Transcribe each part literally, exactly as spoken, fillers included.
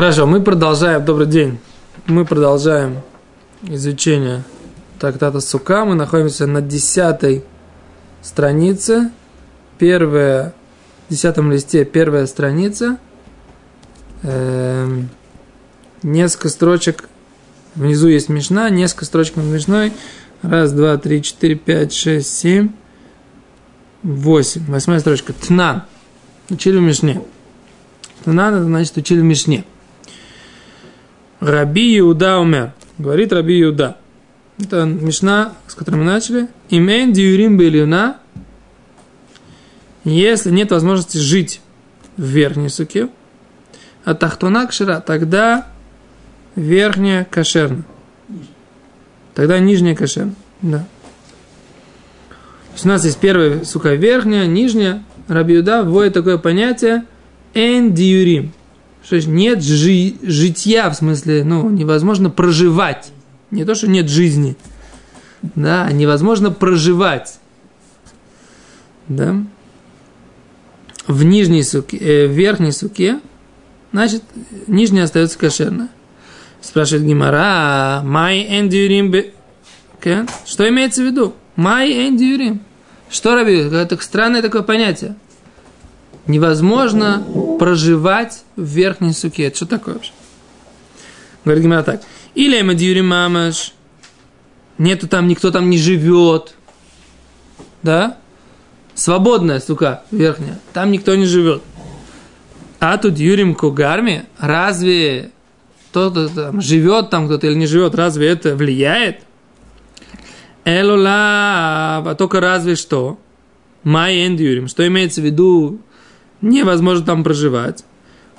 Хорошо, мы продолжаем. Добрый день. Мы продолжаем изучение Токтата Сука. Мы находимся на десятой странице. Первая, в десятом листе первая страница. Эм, несколько строчек. Внизу есть Мишна, несколько строчек над Мишной. Раз, два, три, четыре, пять, шесть, семь, восемь. Восьмая строчка. Тнан. Учили в Мишне. Тнан, это значит учили в Мишне. Раби Йуда умер. Говорит Раби Йуда. Это Мишна, с которой мы начали. Имен диюрим бельюна. Если нет возможности жить в верхней суке, а тахтуна кшера, тогда верхняя кошерна. Тогда нижняя кошерна. Да. То есть у нас есть первая сука верхняя, нижняя. Раби Йуда вводит такое понятие эн диюрим. Что значит нет жи- житья, в смысле, ну, невозможно проживать. Не то, что нет жизни. Да, невозможно проживать. Да. В нижней суке, э, в верхней суке, значит, нижняя остается кошерной. Спрашивает Гимара, май эндюрим бе... Что имеется в виду? Май эндюрим. Что, Раби? Это странное такое понятие. Невозможно проживать в верхней суке. Это что такое вообще? Говорит Гимара так. Или эндюрим мамаш. Нету там, никто там не живет. Да? Свободная сука верхняя. Там никто не живет. А тут юрим кугарми. Разве... кто-то там живет там кто-то или не живет, разве это влияет? Элула, а только разве что. Май эндюрим, что имеется в виду, невозможно там проживать.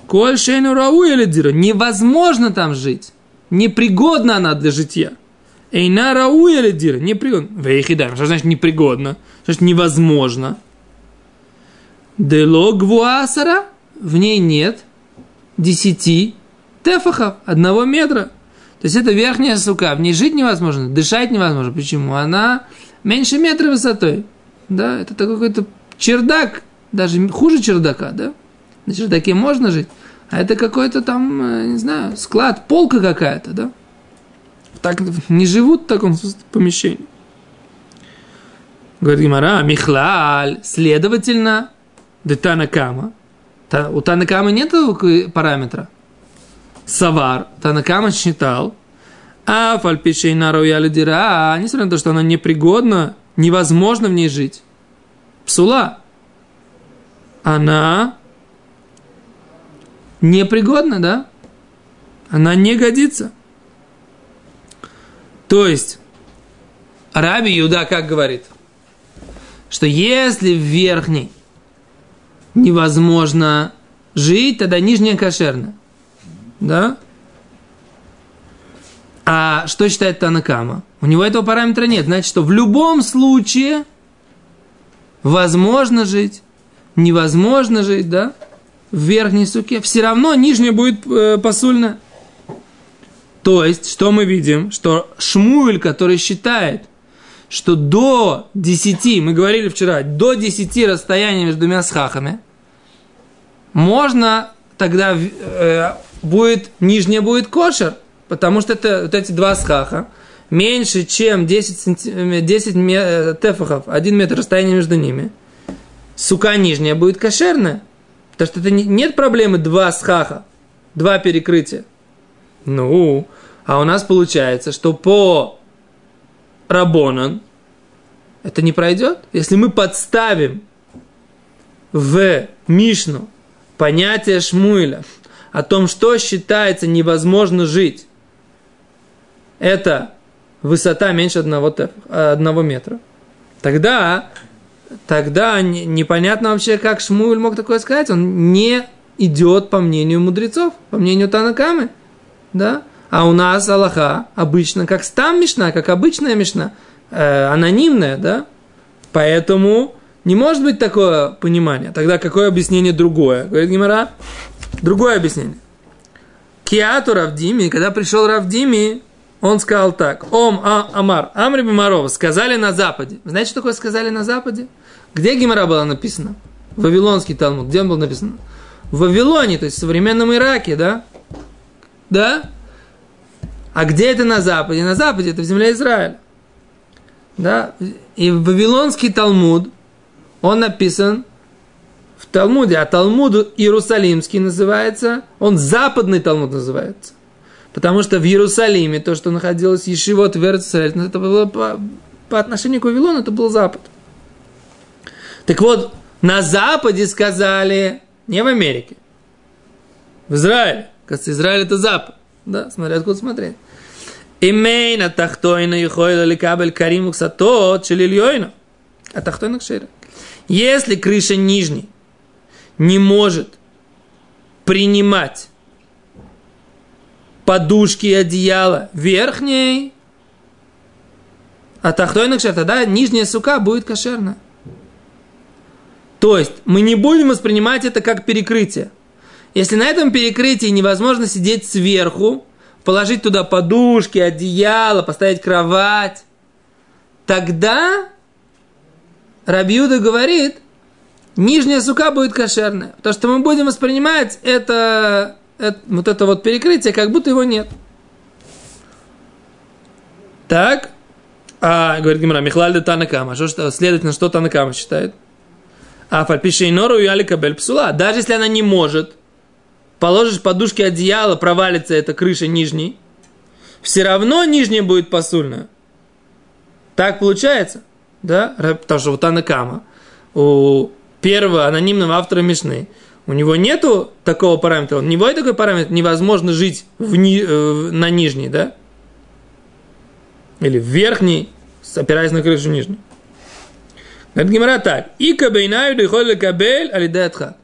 Коль шейну рау или дира, невозможно там жить. Непригодна она для житья. Эйна рау или дира, непригодна. Вейхидаем, что значит непригодна? Что значит невозможно? Дело гвуасара, в ней нет десяти тефахов, одного метра. То есть это верхняя сука, в ней жить невозможно, дышать невозможно. Почему? Она меньше метра высотой. Да, это такой какой-то чердак, даже хуже чердака, да? На чердаке можно жить, а это какой-то там, не знаю, склад, полка какая-то, да? Так не живут в таком помещении. Говорит Гимара, михлаль, следовательно, де Танна Кама. У Танна Камы нет параметра. Савар, Танна Кама считал, а фальпишей наруяли дира, несмотря на то, что она непригодна, невозможно в ней жить. Псула, она непригодна, да? Она не годится. То есть, Раби Йуда как говорит, что если в верхней невозможно жить, тогда нижняя кошерна. Да? А что считает Танна Кама? У него этого параметра нет. Значит, что в любом случае возможно жить, невозможно жить, да? В верхней суке. Все равно нижняя будет э, посульна. То есть, что мы видим? Что Шмуэль, который считает, что до десяти, мы говорили вчера, до десяти расстояния между двумя схахами, можно тогда... Э, будет, нижняя будет кошер, потому что это вот эти два схаха, меньше, чем десять, сантим... десять тефахов, один метр расстояние между ними, сука нижняя будет кошерная, потому что это не... нет проблемы два схаха, два перекрытия. Ну, а у нас получается, что по рабонан это не пройдет. Если мы подставим в Мишну понятие Шмуэля о том, что считается невозможно жить, это высота меньше одного, одного метра. Тогда, тогда непонятно вообще, как Шмуэль мог такое сказать. Он не идет по мнению мудрецов, по мнению Танна Камы. Да? А у нас Аллаха обычно, как стам Мишна, как обычная Мишна, э, анонимная. Да? Поэтому не может быть такое понимание. Тогда какое объяснение другое? Говорит Гимара. Другое объяснение. Киату Рав Дими, когда пришел Рав Дими, он сказал так. Ом а, Амар, Амри Бимарова, сказали на Западе. Знаете, что такое сказали на Западе? Где Гимара была написана? Вавилонский Талмуд. Где он был написан? В Вавилоне, то есть в современном Ираке, да? да? А где это на Западе? На Западе это в земле Израиля. Да? И Вавилонский Талмуд, он написан в Талмуде, а Талмуд Иерусалимский называется, он Западный Талмуд называется. Потому что в Иерусалиме то, что находилось ешивот в Эрец-Исраэль, это было по, по отношению к Вавилону, это был Запад. Так вот, на Западе сказали, не в Америке, в Израиле. Кажется, Израиль это Запад. Да, смотри, откуда смотреть. Имейна тахтойна юхойла ликабель каримук сато челильойна. А тахтойна кшейра. Если крыша нижней не может принимать подушки и одеяло верхней, а тахтойна кшейра, тогда нижняя сука будет кошерна. То есть мы не будем воспринимать это как перекрытие. Если на этом перекрытии невозможно сидеть сверху, положить туда подушки, одеяло, поставить кровать, тогда Раби Йуда говорит, нижняя сука будет кошерная. Потому что мы будем воспринимать это, это, вот это вот перекрытие, как будто его нет. Так, а, говорит Гимара, Михлаль да Танна Кама. Следовательно, что Танна Кама считает? А фальпиши и нору и аликабель псула. Даже если она не может, положишь подушки одеяла, провалится эта крыша нижней, все равно нижняя будет посульная. Так получается, да? Потому что вот Танна Кама, у первого анонимного автора Мишны, у него нету такого параметра, у него и такой параметр, невозможно жить в ни... на нижней, да? Или в верхней, опираясь на крышу нижней. Это Гимара так. И кабейнаю дыхоль кабель алидатха.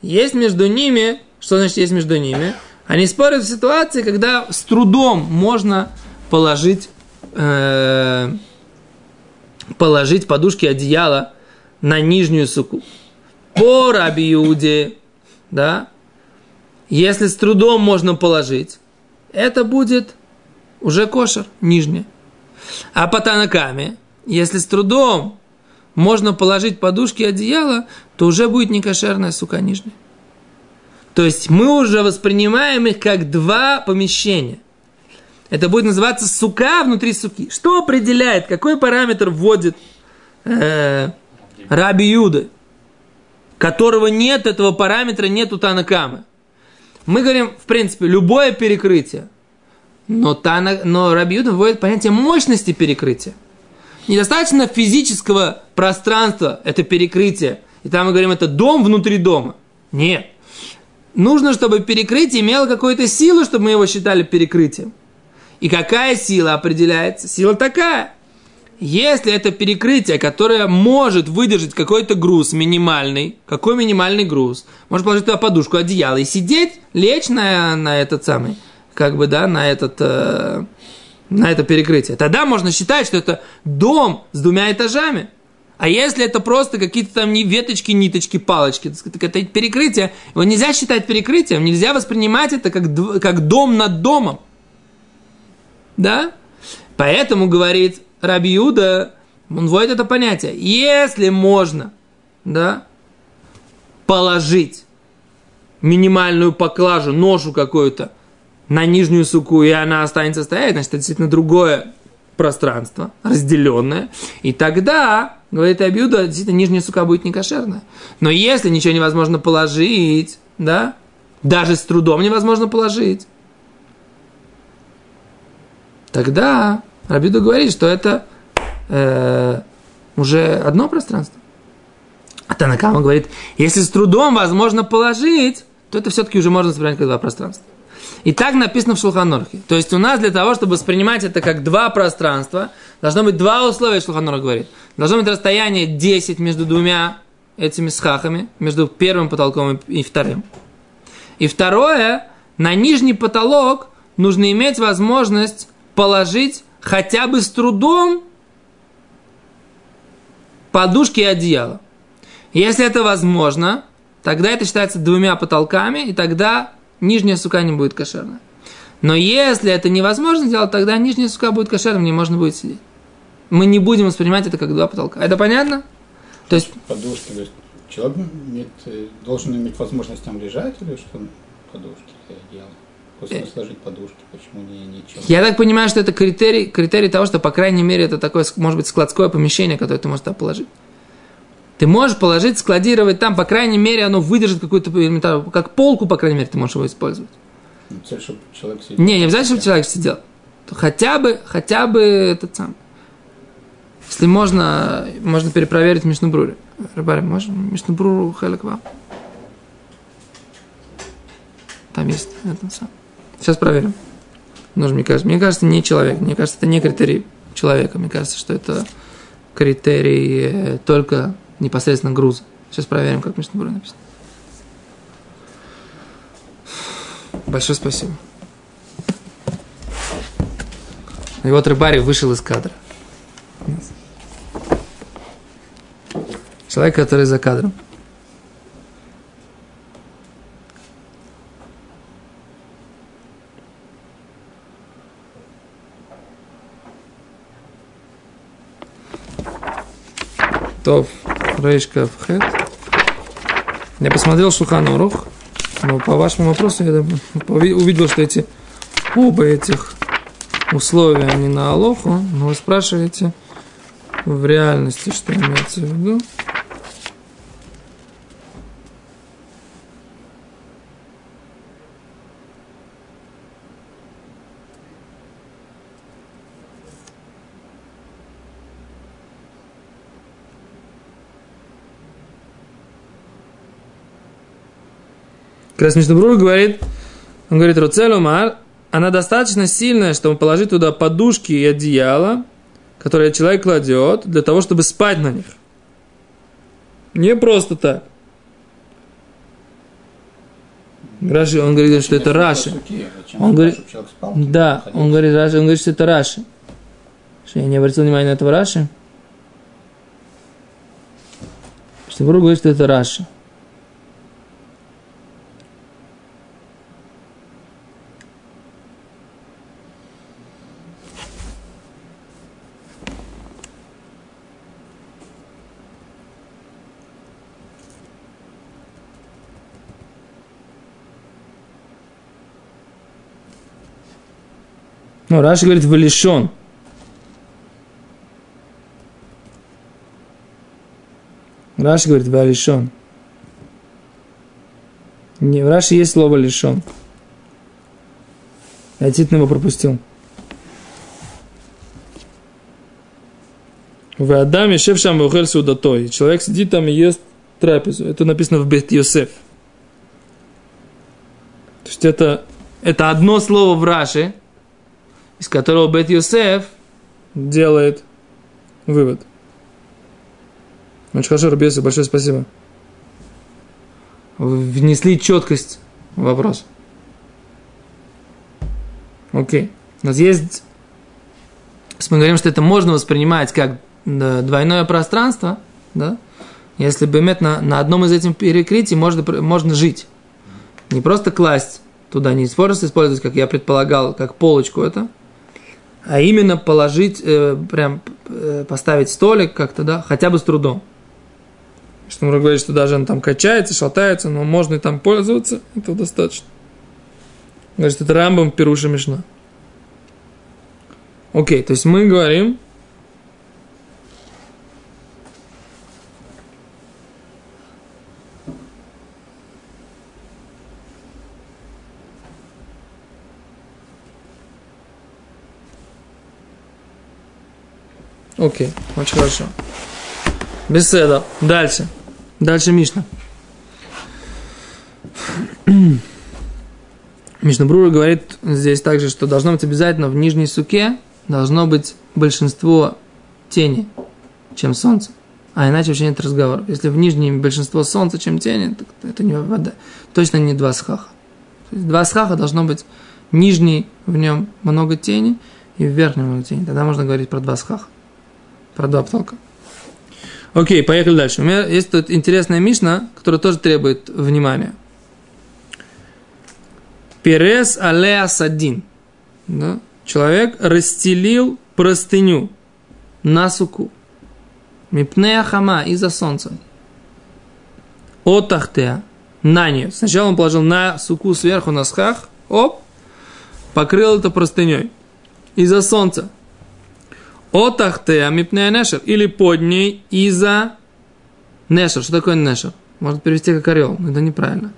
Есть между ними, что значит есть между ними? Они спорят в ситуации, когда с трудом можно положить, э, положить подушки одеяла на нижнюю суку. По Раби Йуде, да, если с трудом можно положить, это будет уже кошер, нижняя. А по Танна Каме, если с трудом можно положить подушки и одеяло, то уже будет некошерная сука нижняя. То есть мы уже воспринимаем их как два помещения. Это будет называться сука внутри суки. Что определяет, какой параметр вводит э, Раби Йуда, которого нет, этого параметра нет у Танна Камы? Мы говорим, в принципе, любое перекрытие, но, Тана, но Раби Йуда вводит понятие мощности перекрытия. Недостаточно физического пространства, это перекрытие. И там мы говорим, это дом внутри дома. Нет. Нужно, чтобы перекрытие имело какую-то силу, чтобы мы его считали перекрытием. И какая сила определяется? Сила такая. Если это перекрытие, которое может выдержать какой-то груз минимальный, какой минимальный груз? Может положить туда подушку, одеяло и сидеть, лечь на, на этот самый, как бы, да, на этот... Э... на это перекрытие. Тогда можно считать, что это дом с двумя этажами. А если это просто какие-то там веточки, ниточки, палочки, так это перекрытие, его нельзя считать перекрытием, нельзя воспринимать это как, как дом над домом. Да? Поэтому, говорит Раби Йуда, он вводит это понятие. Если можно, да, положить минимальную поклажу, ношу какую-то, на нижнюю суку, и она останется стоять, значит, это действительно другое пространство, разделенное. И тогда, говорит Раби Йуда, действительно, нижняя сука будет некошерная. Но если ничего невозможно положить, да, даже с трудом невозможно положить, тогда Раби Йуда говорит, что это э, уже одно пространство. А Танна Кама говорит, если с трудом возможно положить, то это все-таки уже можно воспринимать как два пространства. И так написано в Шулхан Орухе. То есть у нас для того, чтобы воспринимать это как два пространства, должно быть два условия, Шулхан Орух говорит. Должно быть расстояние десять между двумя этими схахами, между первым потолком и вторым. И второе, на нижний потолок нужно иметь возможность положить хотя бы с трудом подушки и одеяло. Если это возможно, тогда это считается двумя потолками, и тогда... нижняя сука не будет кошерна. Но если это невозможно сделать, тогда нижняя сука будет кошерна, в ней можно будет сидеть. Мы не будем воспринимать это как два потолка. Это понятно? То есть... Подушки, то есть человек должен иметь возможность там лежать или что? Подушки, одеяло. После э... сложить подушки, почему не ничего? Я так понимаю, что это критерий, критерий того, что, по крайней мере, это такое, может быть, складское помещение, которое ты можешь там положить. Ты можешь положить, складировать там, по крайней мере, оно выдержит какую-то элементарную, как полку, по крайней мере, ты можешь его использовать. Не обязательно, чтобы человек сидел. Не, не обязательно, чтобы человек сидел. Хотя бы, хотя бы этот сам. Если можно, можно перепроверить Мишнубруре. Рыбари, можем Мишнубруру Хэлэква? Там есть этот сам. Сейчас проверим. Нужно, мне кажется. Мне кажется, не человек. Мне кажется, это не критерий человека. Мне кажется, что это критерий только непосредственно груза. Сейчас проверим, как Мишнубруре написано. Большое спасибо. И вот Рыбари вышел из кадра. Человек, который за кадром. Тов, Рейшка, Фхет. Я посмотрел Шулхан Орух, но по вашему вопросу я увидел, что эти оба этих условия не на алоху, но вы спрашиваете в реальности, что имеется в виду. Как раз Мишнубруре говорит, он говорит, Руцелумар, она достаточно сильная, чтобы положить туда подушки и одеяло, которые человек кладет, для того, чтобы спать на них. Не просто так. Раши, он говорит, что это Раши. Он говорит, да, он говорит, Раши, он говорит, что это Раши. Что, я не обратил внимания на этого Раши? Мишнубруре говорит, что это Раши. Ну, Раши говорит, вы лишен. Раши говорит, вы лишен. Не, в Раши есть слово лишен. Я действительно его пропустил. В Адаме шевшам вухель судатой. Человек сидит там и ест трапезу. Это написано в Бейт Йосеф. То есть это, это одно слово в Раши, из которого Бейт Йосеф делает вывод. Очень хорошо, Раби Йосеф, большое спасибо. Внесли четкость в вопрос. Окей. У нас есть... Если мы говорим, что это можно воспринимать как двойное пространство, да? Если бы на, на одном из этих перекрытий можно, можно жить. Не просто класть туда, не использовать, использовать, как я предполагал, как полочку это, а именно положить, э, прям э, поставить столик как-то, да, хотя бы с трудом. Что мы говорим, что даже он там качается, шатается, но можно и там пользоваться, этого достаточно. Значит, это Рамбам Пируша Мишна. Окей, то есть мы говорим, окей, okay, очень хорошо. Беседа. Дальше. Дальше Мишна. Мишнубруре говорит здесь также, что должно быть обязательно в нижней суке должно быть большинство тени, чем солнце. А иначе вообще нет разговора. Если в нижней большинство солнца, чем тени, так это не вода. Точно не два схаха. Два схаха должно быть нижний, в нем много тени, и в верхнем много тени. Тогда можно говорить про два схаха. Про два потолка. Окей, поехали дальше. У меня есть тут интересная Мишна, которая тоже требует внимания. Перес алеас один. Да? Человек расстелил простыню на суку. Мипнея хама, из-за солнца. Отахтея, на нее. Сначала он положил на суку сверху на схах. Оп. покрыл это простыней из-за солнца. Отахтея мипнея нешер, или под ней из-за нешер. Что такое нешер? Можно перевести как орел, но это неправильно.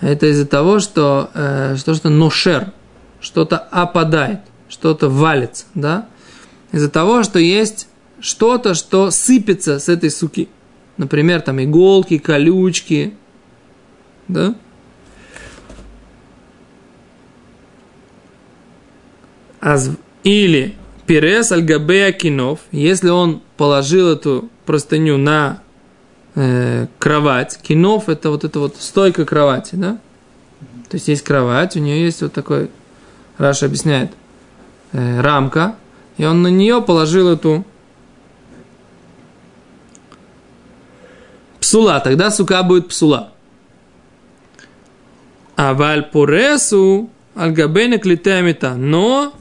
Это из-за того, что э, что-то ношер, что-то опадает, что-то валится, да? Из-за того, что есть что-то, что сыпется с этой суки. Например, там иголки, колючки, да? Или перес альгабея кинов, если он положил эту простыню на э, кровать. Кинов – это вот эта вот стойка кровати, да? То есть есть кровать, у нее есть вот такой, Раша объясняет, э, рамка, и он на нее положил эту псула, тогда сука будет псула. А вальпуресу альгабейна клитамита, но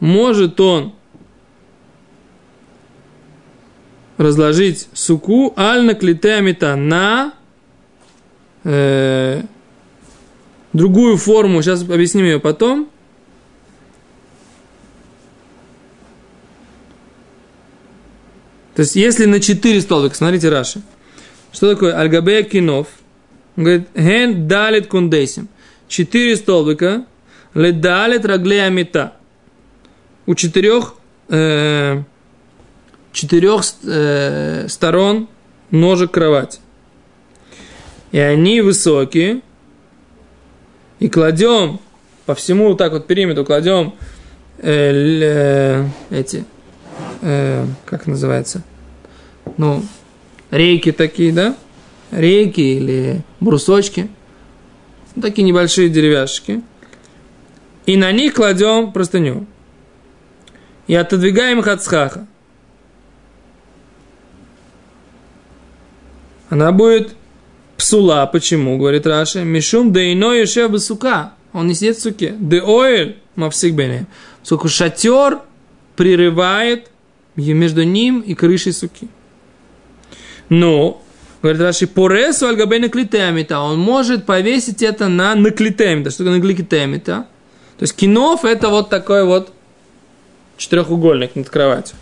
может он разложить суку альна клитамита на э, другую форму, сейчас объясним ее потом. То есть если на четыре столбика, смотрите Раши. Что такое альгабея кинов? Он говорит, ген далит кундесим. Четыре столбика. Ле далит раглея мета. У четырех, э, четырех э, сторон ножек кровати. И они высокие. И кладем по всему вот так вот периметру, кладем э, э, эти, э, как называется, ну... рейки такие, да? Рейки или брусочки. Такие небольшие деревяшки. И на них кладем простыню. И отодвигаем их от схаха. Она будет псула. Почему, говорит Раши? Мишум дейно ешев басука. Он не сидит в суке. Де оэль мавсик бейне. Поскольку шатер прерывает между ним и крышей суки. Но, говорит Раши, поресу альгабей наклитемита, он может повесить это на наклитемита. Что такое наклитемита? То есть кинов это вот такой вот четырехугольник над кроватью.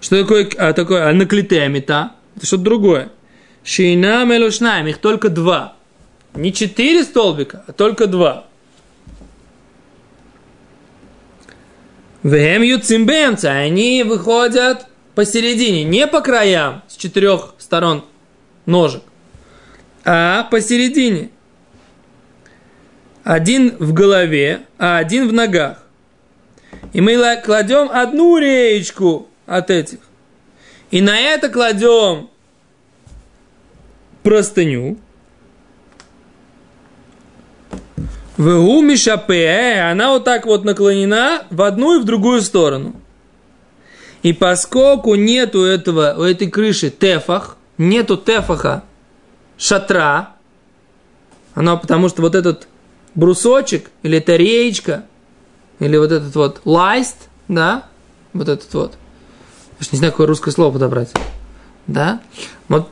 Что такое, а, такое а, наклитемита? Это что-то другое. Шейна мелушнаем, их только два. Не четыре столбика, а только два. Вэм юцимбэмцы, они выходят посередине, не по краям с четырех сторон ножек, а посередине. Один в голове, а один в ногах. И мы кладем одну реечку от этих. И на это кладем простыню. Вэгу мишапэ, она вот так вот наклонена в одну и в другую сторону. И поскольку нету этого, у этой крыши тефах, нету тефаха шатра, оно потому что вот этот брусочек, или эта реечка, или вот этот вот лайст, да, вот этот вот, я же не знаю, какое русское слово подобрать, да, вот,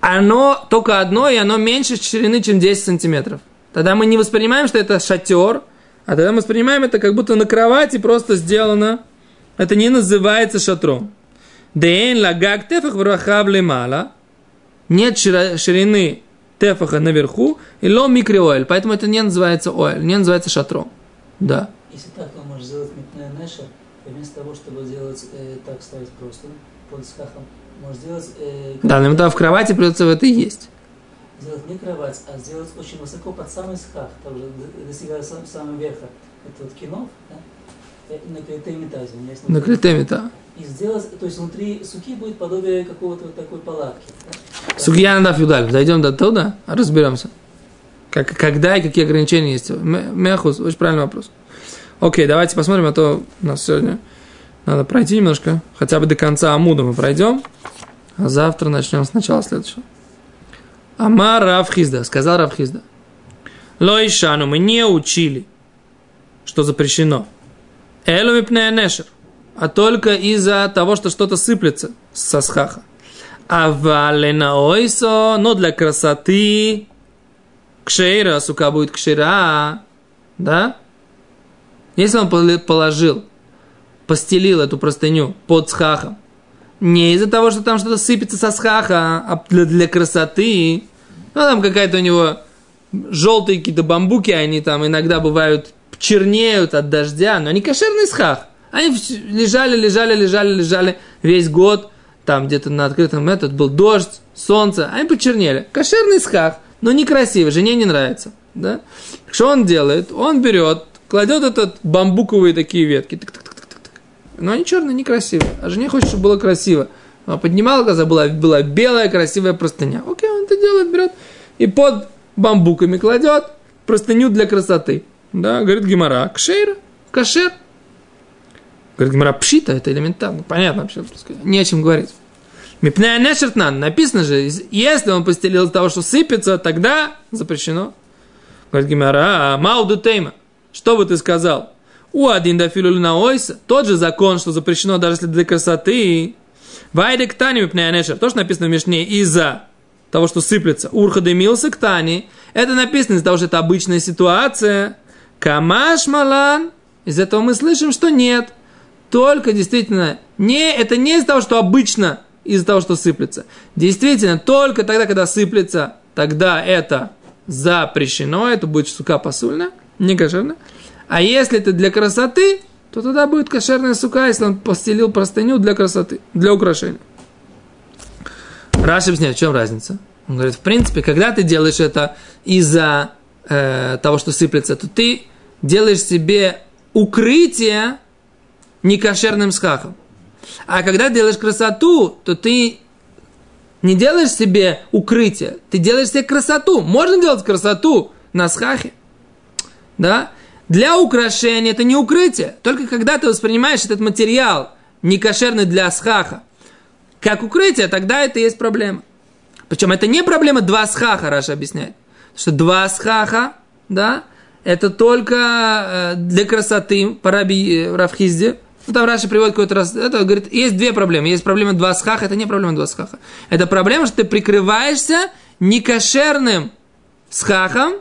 оно только одно, и оно меньше ширины, чем десять сантиметров. Тогда мы не воспринимаем, что это шатер, а тогда мы воспринимаем это, как будто на кровати просто сделано. Это не называется шатром. Нет ширины тефаха наверху, и лом микроэль, поэтому это не называется оэль, не называется шатром. Да. Если так, то можешь сделать микная нэшер, и вместо того, чтобы делать э, так ставить просто под схахом, можешь делать. Э, да, но тогда в кровати придется в это и есть. Сделать не кровать, а сделать очень высоко под самый схах, также достигая самого верха. Это вот кинов, да? На клитемита. И сделать, то есть внутри суки будет подобие какого-то вот такой палатки. Сугья надав юдаль. Дойдем до туда, разберемся. Как, когда и какие ограничения есть. Мехус, очень правильный вопрос. Окей, давайте посмотрим, а то у нас сегодня надо пройти немножко. Хотя бы до конца Амуда мы пройдем. А завтра начнем с начала следующего. Амар Рав Хисда, сказал Рав Хисда. Лоишану, мы не учили, что запрещено. Элу мипнея нешер, а только из-за того, что что-то сыплется со схаха. Авалена ойсо, но для красоты кшейра, сука будет кшейра, да? Если он положил, постелил эту простыню под схахом, не из-за того, что там что-то сыпется со схаха, а для, для красоты, ну там какая-то у него желтые какие-то бамбуки, они там иногда бывают чернеют от дождя, но они кошерный схах. Они лежали, лежали, лежали, лежали весь год, там где-то на открытом, этот был дождь, солнце, они почернели. Кошерный схах, но некрасивый, жене не нравится. Да? Что он делает? Он берет, кладет этот бамбуковые такие ветки, тык-тык-тык-тык-тык. Но они черные, некрасивые, а жене хочет, чтобы было красиво. Она поднимала глаза, была, была белая красивая простыня. Окей, он это делает, берет и под бамбуками кладет простыню для красоты. Да, говорит Гимара, кшейра, кашер. Говорит Гимара, пшита, это элементарно. Понятно вообще, не о чем говорить. Мипнея нешертнан, написано же, если он постелил из-за того, что сыпется, тогда запрещено. Говорит Гимара, мауду тейма, что бы ты сказал? У один дафилю лнаойса, тот же закон, что запрещено даже если для красоты. Вайде ктани мипнея нешер, то, что написано в Мишне, из-за того, что сыплется. Урха демился ктани, это написано из-за того, что это обычная ситуация. Камаш малан, из этого мы слышим, что нет. Только действительно, не, это не из-за того, что обычно, из-за того, что сыплется. Действительно, только тогда, когда сыплется, тогда это запрещено, это будет сука посульная, не кошерная. А если это для красоты, то тогда будет кошерная сука, если он постелил простыню для красоты, для украшения. Раши объясняет, в чем разница. Он говорит, в принципе, когда ты делаешь это из-за э, того, что сыплется, то ты делаешь себе укрытие некошерным схахом. А когда делаешь красоту, то ты не делаешь себе укрытие, ты делаешь себе красоту. Можно делать красоту на схахе, да? Для украшения это не укрытие. Только когда ты воспринимаешь этот материал некошерный для схаха как укрытие, тогда это и есть проблема. Причем это не проблема два схаха, Раша объясняет. Что два схаха, да, это только для красоты по раби Рав Хисде. Ну, там Раши приводит какой-то раз, это говорит, есть две проблемы. Есть проблема два схаха, это не проблема два схаха. Это проблема, что ты прикрываешься некошерным схахом,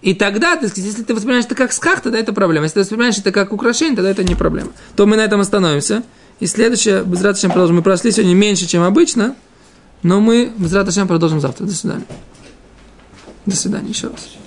и тогда, ты, если ты воспринимаешь это как схах, тогда это проблема. Если ты воспринимаешь это как украшение, тогда это не проблема. То мы на этом остановимся. И следующее, без рата Шем продолжим. Мы прошли сегодня меньше, чем обычно, но мы без рата Шем продолжим завтра. До свидания. До свидания еще раз.